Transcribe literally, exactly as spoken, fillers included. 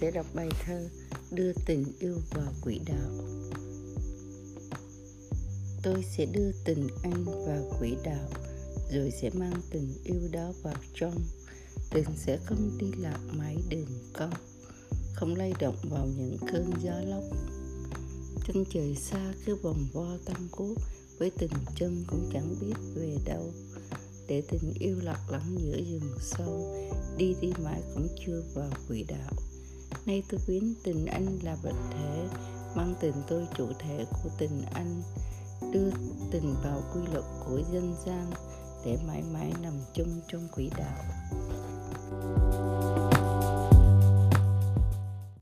sẽ đọc bài thơ Đưa tình yêu vào quỹ đạo. Tôi sẽ đưa tình anh vào quỹ đạo, rồi sẽ mang tình yêu đó vào trong. Tình sẽ không đi lạc mái đường cong, không lay động vào những cơn gió lốc. Chân trời xa cứ vòng vo tăng cuốc, với tình chân cũng chẳng biết về đâu. Để tình yêu lạc lõng giữa rừng sâu, đi đi mãi cũng chưa vào quỹ đạo. Nay tôi biến tình anh là vật thể, mang tình tôi chủ thể của tình anh. Đưa tình vào quy luật của dân gian, để mãi mãi nằm chung trong quỹ đạo.